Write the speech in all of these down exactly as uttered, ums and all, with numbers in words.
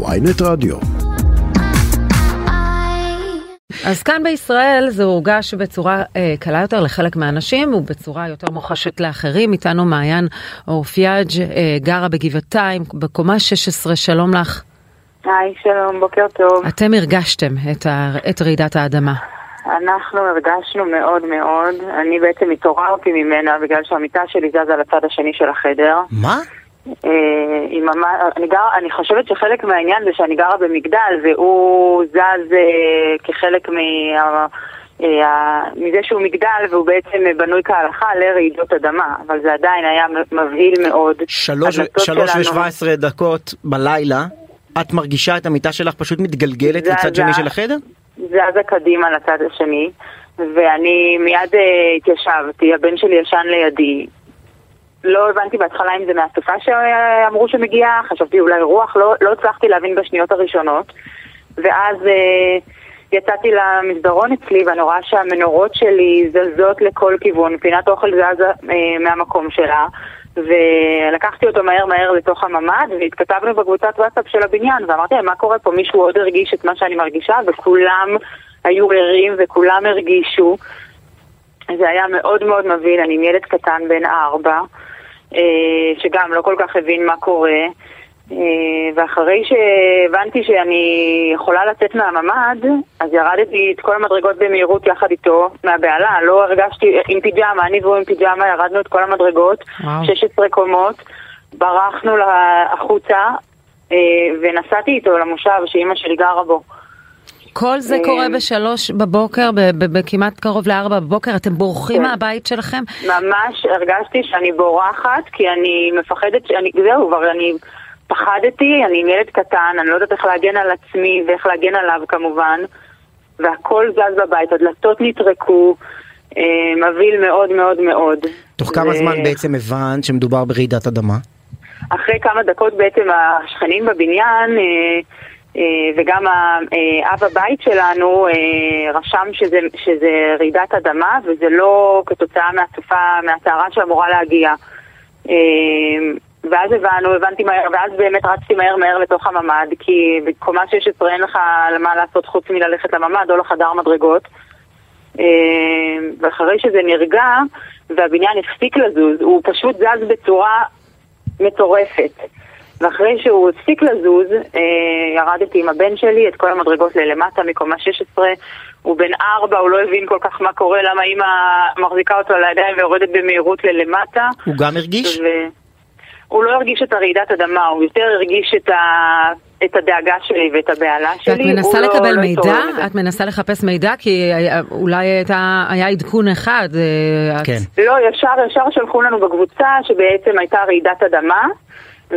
ויינט רדיו. אז כאן בישראל זה הורגש בצורה אה, קלה יותר לחלק מהאנשים ובצורה יותר מוחשת לאחרים. איתנו מעיין אורפייג', אה, גרה בגבעתיים, בקומה שש עשרה. שלום לך. היי, שלום, בוקר טוב. אתם הרגשתם את, ה... את רעידת האדמה? אנחנו הרגשנו מאוד מאוד. אני בעצם התעוררתי ממנה בגלל שהמיטה שלי זזה לצד השני של החדר. מה? עם המ... אני, גר... אני חושבת שחלק מהעניין זה שאני גרה במגדל והוא זז אה, כחלק מה... אה, מזה שהוא מגדל, והוא בעצם בנוי כהלכה לרעידות אדמה, אבל זה עדיין היה מבהיל מאוד. שלוש, שלוש ושבע עשרה דקות בלילה את מרגישה את המיטה שלך פשוט מתגלגלת זה, לצד זה, שני של החדר? זה אז הקדימה לצד השני, ואני מיד אה, התיישבתי, הבן שלי ישן לידי. לא הבנתי בהתחלה אם זה מהסופה שאמרו שמגיעה, חשבתי אולי רוח, לא, לא הצלחתי להבין בשניות הראשונות. ואז אה, יצאתי למסדרון אצלי ואני רואה שהמנורות שלי זזות לכל כיוון, פינת אוכל זזה אה, מהמקום שלה. ולקחתי אותו מהר מהר לתוך הממד והתכתבנו בקבוצת וואטסאפ של הבניין ואמרתי מה קורה פה, מישהו עוד הרגיש את מה שאני מרגישה, וכולם היו ערים וכולם הרגישו. זה היה מאוד מאוד מבין. אני עם ילד קטן בן ארבע שגם לא כל כך הבין מה קורה, ואחרי שהבנתי שאני יכולה לצאת מהממד אז ירדתי את כל המדרגות במהירות יחד איתו מהבעלה. לא הרגשתי, עם פיג'מה, אני והוא עם פיג'מה ירדנו את כל המדרגות, שש עשרה קומות, ברחנו החוצה ונסעתי איתו למושב שאימא שלי גרה בו. כל זה קורה בשלוש בבוקר, בכמעט קרוב לארבע בבוקר, אתם בורחים מהבית שלכם? ממש הרגשתי שאני בורחת, כי אני מפחדת, זהו, אבל אני פחדתי, אני עם ילד קטן, אני לא יודעת איך להגן על עצמי ואיך להגן עליו כמובן, והכל זז בבית, הדלתות נטרקו, אה, מביל מאוד מאוד מאוד. תוך ו... כמה זמן בעצם הבנת שמדובר ברעידת אדמה? אחרי כמה דקות בעצם השכנים בבניין, אה, אה, וגם האב הבית שלנו אה, רשם שזה, שזה רעידת אדמה, וזה לא כתוצאה מהסופה, מהסערה שאמורה להגיע. אה, ואז הבנו, הבנתי מהר, ואז באמת רצתי מהר מהר לתוך הממד, כי בקומה שש עשרה אין לך למה לעשות חוץ מללכת לממד או לחדר מדרגות. ואחרי שזה נרגע, והבניין הפסיק לזוז, הוא פשוט זז בצורה מטורפת. ואחרי שהוא הפסיק לזוז, ירדתי עם הבן שלי את כל המדרגות ללמטה מקומה שש עשרה, הוא בן ארבע, הוא לא הבין כל כך מה קורה, למה אמא מחזיקה אותו על הידיים ויורדת במהירות ללמטה. הוא גם הרגיש? ו... הוא לא הרגיש את הרעידת אדמה, הוא יותר הרגיש את, ה... את הדאגה שלי ואת הבעלה שלי. את מנסה לקבל לא מידע? לא את מנסה לחפש מידע? כי אולי הייתה... היה עדכון אחד. כן. את... לא, ישר, ישר שלחו לנו בקבוצה שבעצם הייתה רעידת אדמה, ו...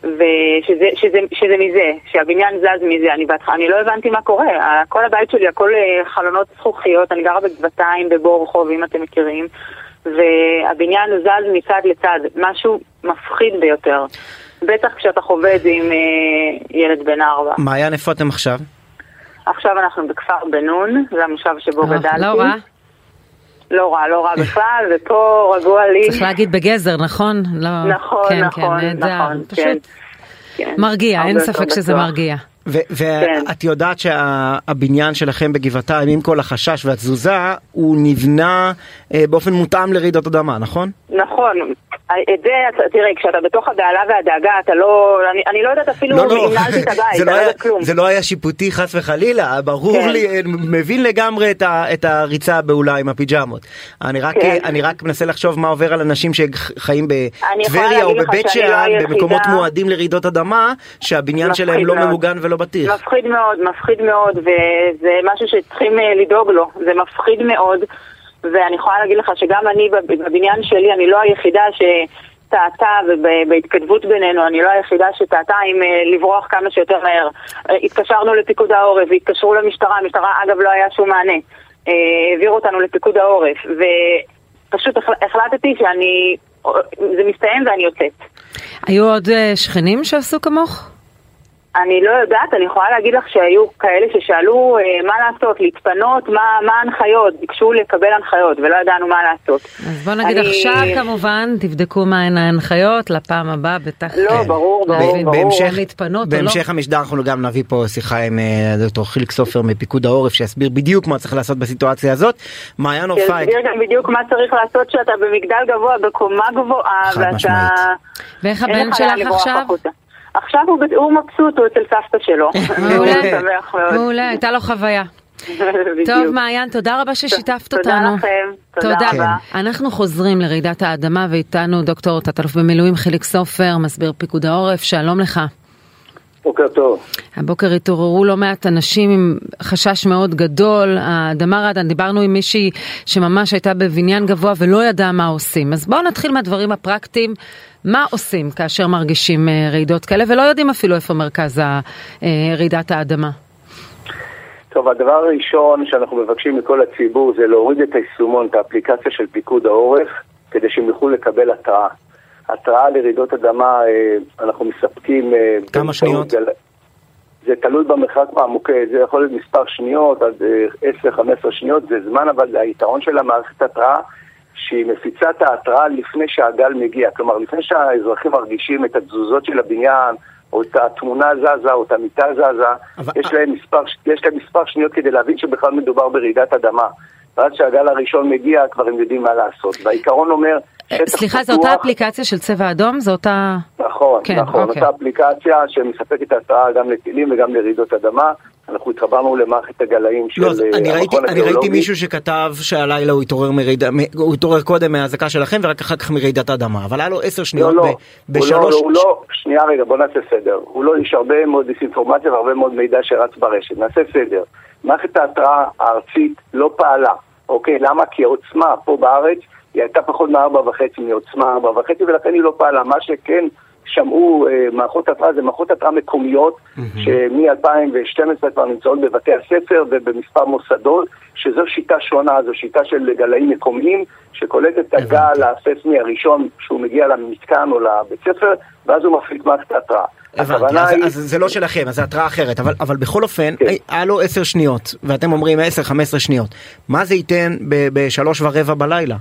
ושזה שזה, שזה מזה, שהבניין זז מזה. אני, בהתח... אני לא הבנתי מה קורה. כל הבית שלי, הכל חלונות זכוכיות, אני גרה בגבעתיים, בבור חוב, אם אתם מכירים. והבניין זז מצד לצד, משהו מפחיד ביותר, בטח כשאתה חווה את זה עם אה, ילד בן ארבע. מעיין, איפה אתם עכשיו? עכשיו אנחנו בכפר בנון, זה המושב שבו גדלתי. לא רע? לא רע, לא רע בכלל, ופה רגוע לי. צריך להגיד בגזר, נכון? לא... נכון, כן, נכון, כן, נכון, פשוט כן, כן. מרגיע, אין ספק שזה בטוח. מרגיע. ואת יודעת שהבניין שלכם בגבעתיים, עם כל החשש והתזוזה, הוא נבנה באופן מותאם לרעידות אדמה, נכון? נכון. את זה, תראי, כשאתה בתוך הבעלה והדאגה, אתה לא... אני לא יודעת אפילו אם נעלתי את הבית. זה לא היה שיפוטי חס וחלילה, ברור לי, מבין לגמרי את הריצה באולי עם הפיג'מות. אני רק מנסה לחשוב מה עובר על אנשים שחיים בטבריה או בבית שען, במקומות מועדים לרעידות אדמה, שהבניין שלהם לא ממוגן ולא בטיח. מפחיד מאוד, מפחיד מאוד, וזה משהו שצריכים לדאוג לו. זה מפחיד מאוד. ואני יכולה להגיד לך שגם אני בבניין שלי, אני לא היחידה שטעתה, ובהתכתבות בינינו, אני לא היחידה שטעתה עם לברוח כמה שיותר מהר. התקשרנו לפיקוד העורף, התקשרו למשטרה, המשטרה אגב לא היה שום מענה. העבירו אותנו לפיקוד העורף, ופשוט החלטתי שאני, זה מסתיים ואני יוצאת. היו עוד שכנים שעשו כמוך? אני לא יודעת, אני יכולה להגיד לך שהיו כאלה ששאלו אה, מה לעשות, להתפנות, מה, מה הנחיות, ביקשו לקבל הנחיות ולא ידענו מה לעשות. אז בוא נגיד אני... עכשיו כמובן, תבדקו מהן ההנחיות לפעם הבאה בטח. לא, ברור, ברור, ברור. בהמשך, בהמשך לא? המשדר אנחנו גם נביא פה שיחה עם דוקטור חיליק סופר מפיקוד העורף שיסביר בדיוק מה צריך לעשות בסיטואציה הזאת. מעיין אורפייג' שיסביר גם בדיוק מה צריך לעשות שאתה במגדל גבוה, בקומה גבוהה. חד ואתה... משמעית. ואיך הבן שלך עכשיו? עכשיו הוא מבסוט, הוא אצל סבתא שלו. מעולה, הייתה לו חוויה. טוב, מעיין, תודה רבה ששיתפת אותנו. תודה לכם, תודה. אנחנו חוזרים לרעידת האדמה, ואיתנו דוקטור תת-אלוף במילואים חיליק סופר, מסביר פיקוד העורף, שלום לך. בוקר טוב. הבוקר התעוררו לא מעט אנשים עם חשש מאוד גדול, האדמה רעדה, דיברנו עם מישהי שממש הייתה בבניין גבוה ולא ידעה מה עושים. אז בואו נתחיל מהדברים הפרקטיים, מה עושים כאשר מרגישים רעידות כאלה ולא יודעים אפילו איפה מרכז רעידת האדמה? טוב, הדבר הראשון שאנחנו מבקשים מכל הציבור זה להוריד את היישומון, את האפליקציה של פיקוד העורף, כדי שהם יוכלו לקבל התראה. התראה לרעידות אדמה אנחנו מספקים... כמה שניות? זה תלוי במרחק מהמוקד, זה יכול להיות מספר שניות, עד עשר חמש עשרה שניות, זה זמן, אבל היתרון של המערכת התראה, שהיא מפיצה את ההתראה לפני שהגל מגיע. כלומר, לפני שהאזרחים מרגישים את התזוזות של הבניין, או את התמונה זזה, או את המיטה זזה, יש להם מספר, יש להם מספר שניות כדי להבין שבכלל מדובר ברעידת אדמה. ועד שהגל הראשון מגיע, כבר הם יודעים מה לעשות. והעיקרון אומר... סליחה, זו אותה אפליקציה של צבע אדום? זו אותה... נכון, נכון. אותה אפליקציה שמספקת התראה גם לטילים וגם לרעידות אדמה. אנחנו התחברנו למערכת הגלאים של... אני ראיתי מישהו שכתב שהלילה הוא התעורר קודם מהזעקה שלכם ורק אחר כך מרעידת אדמה. אבל היה לו עשר שניות בשלוש... שנייה רגע, בוא נעשה סדר. הוא לא יש הרבה מאוד דיסאינפורמציה והרבה מאוד מידע שרץ ברשת. נעשה סדר. מערכת ההתראה הארצית לא פעלה. אוקיי, למה? כי העוצמה פה בארץ היא הייתה פחות מ-ארבע וחצי, היא עוצמה ארבע וחצי, ולכן היא לא פעלה. מה שכן שמעו אה, מערכות התראה, זה מערכות התראה מקומיות, mm-hmm. שמ-אלפיים ושתים עשרה כבר נמצאות בבתי הספר ובמספר מוסדות, שזו שיטה שונה, זו שיטה של גלאים מקומיים, שקולט את הגל הססמי הראשון, שהוא מגיע למתקן או לבית ספר, ואז הוא מפליט מערכת התראה. הבנתי, אז, אז זה לא שלכם, אז זה התראה אחרת, אבל, אבל בכל אופן, כן. היה לו עשר שניות, ואתם אומרים עשר חמש עשרה שניות. מה זה ייתן בשלוש ורבע בלילה?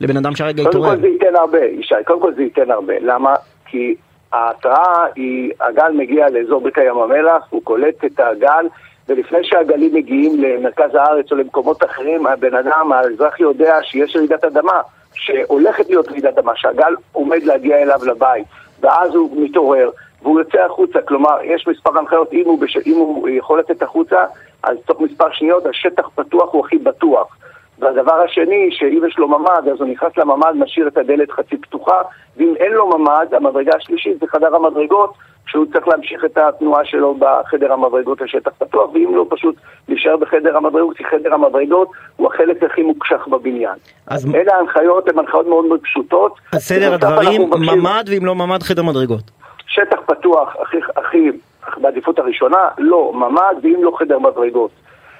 לבן אדם שהרגע יתעורר. קודם כל זה ייתן הרבה, ישי, קודם כל זה ייתן הרבה. למה? כי ההתראה היא, הגל מגיע לאזור בית ים המלח, הוא קולט את הגל, ולפני שהגלים מגיעים למרכז הארץ או למקומות אחרים, הבן אדם, האזרח יודע שיש רעידת אדמה, שהולכת להיות רעידת אדמה, שהגל עומד להגיע אליו לבית, ואז הוא מתעורר, והוא יוצא החוצה, כלומר, יש מספר הנחיות, אם הוא, בש... אם הוא יכול לצאת החוצה, אז תוך מספר שניות, השטח פתוח הוא הכי בטוח. והדבר השני, שאם יש לו ממד, אז הוא נכנס לממד, משאיר את הדלת חצי פתוחה, ואם אין לו ממד, המדרגה השלישית זה חדר המדרגות, שהוא צריך להמשיך את התנועה שלו בחדר המדרגות לשטח פתוח, ואם לא פשוט להישאר בחדר המדרגות, כי חדר המדרגות הוא החלק הכי מוקשח בבניין. אז... אלה ההנחיות, הן הנחיות מאוד מאוד פשוטות. הסדר הדברים, ממד, ואם לא ממד, חדר מדרגות. שטח פתוח, הכי, הכי, בעדיפות הראשונה, לא ממד, ואם לא חדר מדרגות.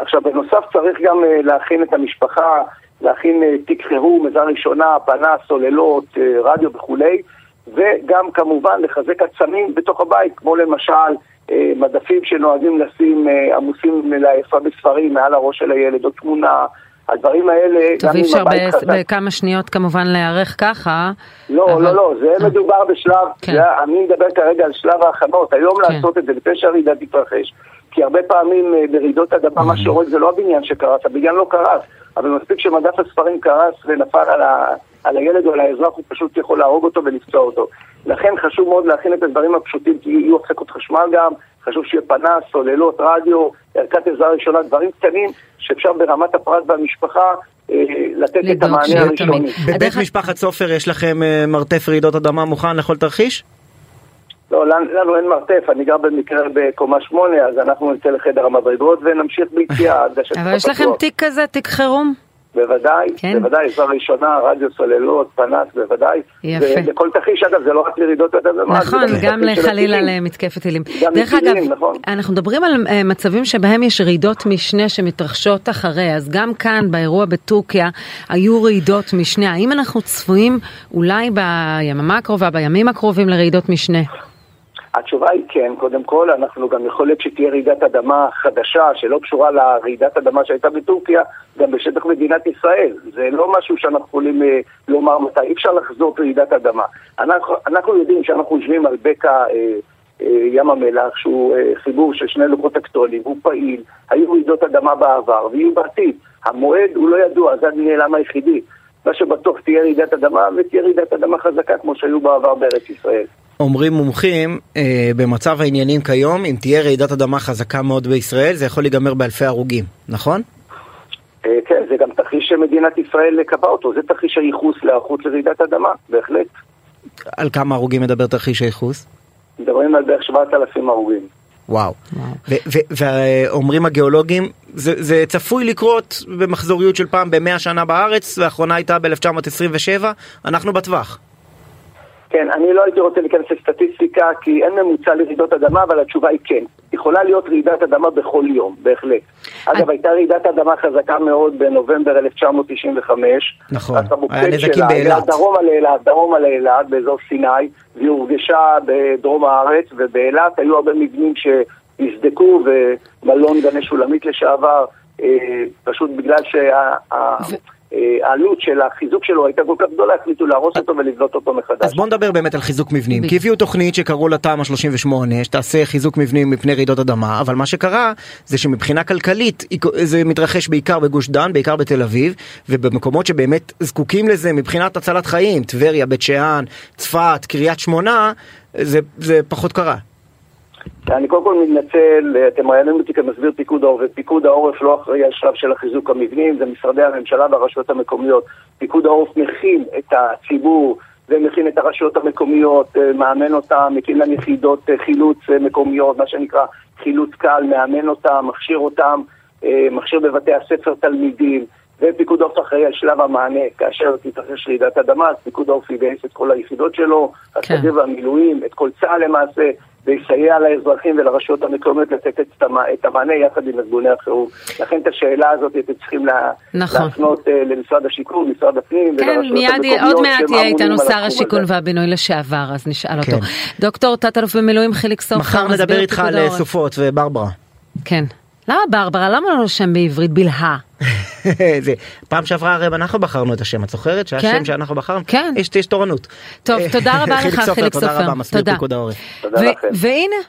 עכשיו, בנוסף צריך גם uh, להכין את המשפחה, להכין uh, תיק חירום, עזרה ראשונה, פנס, סוללות, uh, רדיו וכו'. וגם כמובן לחזק עצמים בתוך הבית, כמו למשל uh, מדפים שנוהגים לשים uh, עמוסים לעייפה בספרים מעל הראש של הילד או תמונה. הדברים האלה... טוב, אי אפשר בכמה שניות כמובן להיערך ככה. לא, אבל... לא, לא, זה מדובר בשלב, כן. זה, אני מדבר כרגע על שלב ההכנות, היום כן. לעשות את זה, לפני שהרעידה תתרחש, כי הרבה פעמים ברעידות אדמה מה שקורה זה לא הבניין שקרס, הבניין לא קרס, אבל מספיק שמדף הספרים קרס ונפל על, ה... על הילד או על האזרח, הוא פשוט יכול להרוג אותו ולפצוע אותו. לכן חשוב מאוד להכין את הדברים הפשוטים, כי יהיו הפסקות חשמל גם, חשוב שיהיה פנס, סוללות, רדיו, ערכת עזרה ראשונה, דברים קטנים שאפשר ברמת הפרט והמשפחה אה, לתת את המענה הראשוני. בבית משפחת סופר יש לכם אה, מרתף רעידות אדמה מוכן לכל תרחיש? לא, לנו אין מרתף, אני גר במקרה בקומה שמונה, אז אנחנו נצא לחדר המדרגות ונמשיך ביציאה. אבל יש לכם תיק כזה, תיק חירום? בוודאי, בוודאי, עזרה ראשונה, רדיו, סוללות, פנס, בוודאי. יפה. לכל תרחיש, אגב, זה לא רק לרעידות אדמה. נכון, גם לחלילה למתקפת טילים. גם לטילים, נכון. אנחנו מדברים על מצבים שבהם יש רעידות משנה שמתרחשות אחרי, אז גם כאן, באירוע בטורקיה, היו רעידות משנה. האם אנחנו צפויים אולי ביממה הקרובה, בימים הקרובים לרעידות משנה? התשובה היא כן, קודם כל, אנחנו גם יכול להיות שתהיה רעידת אדמה חדשה, שלא קשורה לרעידת אדמה שהייתה בטורקיה, גם בשטח מדינת ישראל. זה לא משהו שאנחנו יכולים אה, לומר מתי, אי אפשר לחזור רעידת אדמה. אנחנו, אנחנו יודעים שאנחנו יושבים על בקע אה, אה, ים המלח, שהוא אה, חיבור של שני לוחות טקטונים, הוא פעיל, היו רעידות אדמה בעבר, והיא בעתיד. המועד הוא לא ידוע, זה נעלם היחידי. מה שבטוח תהיה רעידת אדמה, ותהיה רעידת אדמה חזקה כמו שהיו בעבר בארץ ישראל. אומרים מומחים, אה, במצב העניינים כיום, אם תהיה רעידת אדמה חזקה מאוד בישראל, זה יכול להיגמר באלפי הרוגים, נכון? אה, כן, זה גם תחיש שמדינת ישראל קבעה אותו, זה תחיש הייחוס להיערכות לרעידת אדמה, בהחלט. על כמה הרוגים מדבר תחיש הייחוס? מדברים על בערך שבעת אלפים הרוגים. וואו. ואומרים הגיאולוגים, זה, זה צפוי לקרות במחזוריות של פעם ב-מאה שנה בארץ, והאחרונה הייתה ב-אלף תשע מאות עשרים ושבע, אנחנו בטווח. כן, אני לא הייתי רוצה להיכנס לסטטיסטיקה, כי אין ממוצע לרעידות אדמה, אבל התשובה היא כן. יכולה להיות רעידת אדמה בכל יום, בהחלט. אגב, הייתה רעידת אדמה חזקה מאוד בנובמבר אלף תשע מאות תשעים וחמש. נכון, היה נזקים באילת. דרום על אילת, דרום על אילת, באזור סיני, והיא הורגשה בדרום הארץ, ובאילת היו הרבה מבנים שהזדקו, ומלון גני שולמית לשעבר, פשוט בגלל שה... העלות של החיזוק שלו הייתה כל כך גדולה, החליטו להרוס אותו ולבנות אותו מחדש. אז בוא נדבר באמת על חיזוק מבנים, כי הביאו תוכנית שקראו לה תמ"א שלושים ושמונה, שתעשה חיזוק מבנים מפני רעידות אדמה, אבל מה שקרה זה שמבחינה כלכלית זה מתרחש בעיקר בגוש דן, בעיקר בתל אביב, ובמקומות שבאמת זקוקים לזה מבחינת הצלת חיים, טבריה, בית שאן, צפת, קריית שמונה, זה, זה פחות קרה. אני קודם כל מתנצל, אתם מעיינים אותי כמסביר פיקוד העורף, פיקוד העורף לא אחראי על שלב של החיזוק המבנים, זה משרדי הממשלה והרשויות המקומיות. פיקוד העורף מכין את הציבור ומכין את הרשויות המקומיות, מאמן אותם, מכין להם יחידות חילוץ מקומיות, מה שנקרא חילוץ קל, מאמן אותם, מכשיר אותם, מכשיר בבתי הספר תלמידים, ופיקוד העורף אחראי על שלב המענה, כאשר תתרחש רעידת אדמה, פיקוד העורף יגייס את כל היחידות שלו, הסדיר והמילואים, את כל צה"ל למעשה, ויסייע לאזרחים ולרשויות המקומיות לתת את המענה יחד עם ארגוני החירום. לכן את השאלה הזאת אתם צריכים להפנות למשרד השיכון, משרד הפנים ולרשויות המקומיות. עוד מעט תהיה איתנו שר השיכון והבינוי לשעבר, אז נשאל אותו. דוקטור תת-אלוף במילואים חיליק סופר. מחר נדבר איתך על סופות וברברה. כן. למה ברברה? למה לא שם בעברית בלהה? פעם שעברה הרי אנחנו בחרנו את השם, את זוכרת שהשם שאנחנו בחרנו יש תורנות. טוב, תודה רבה לך חיליק סופר, תודה. והנה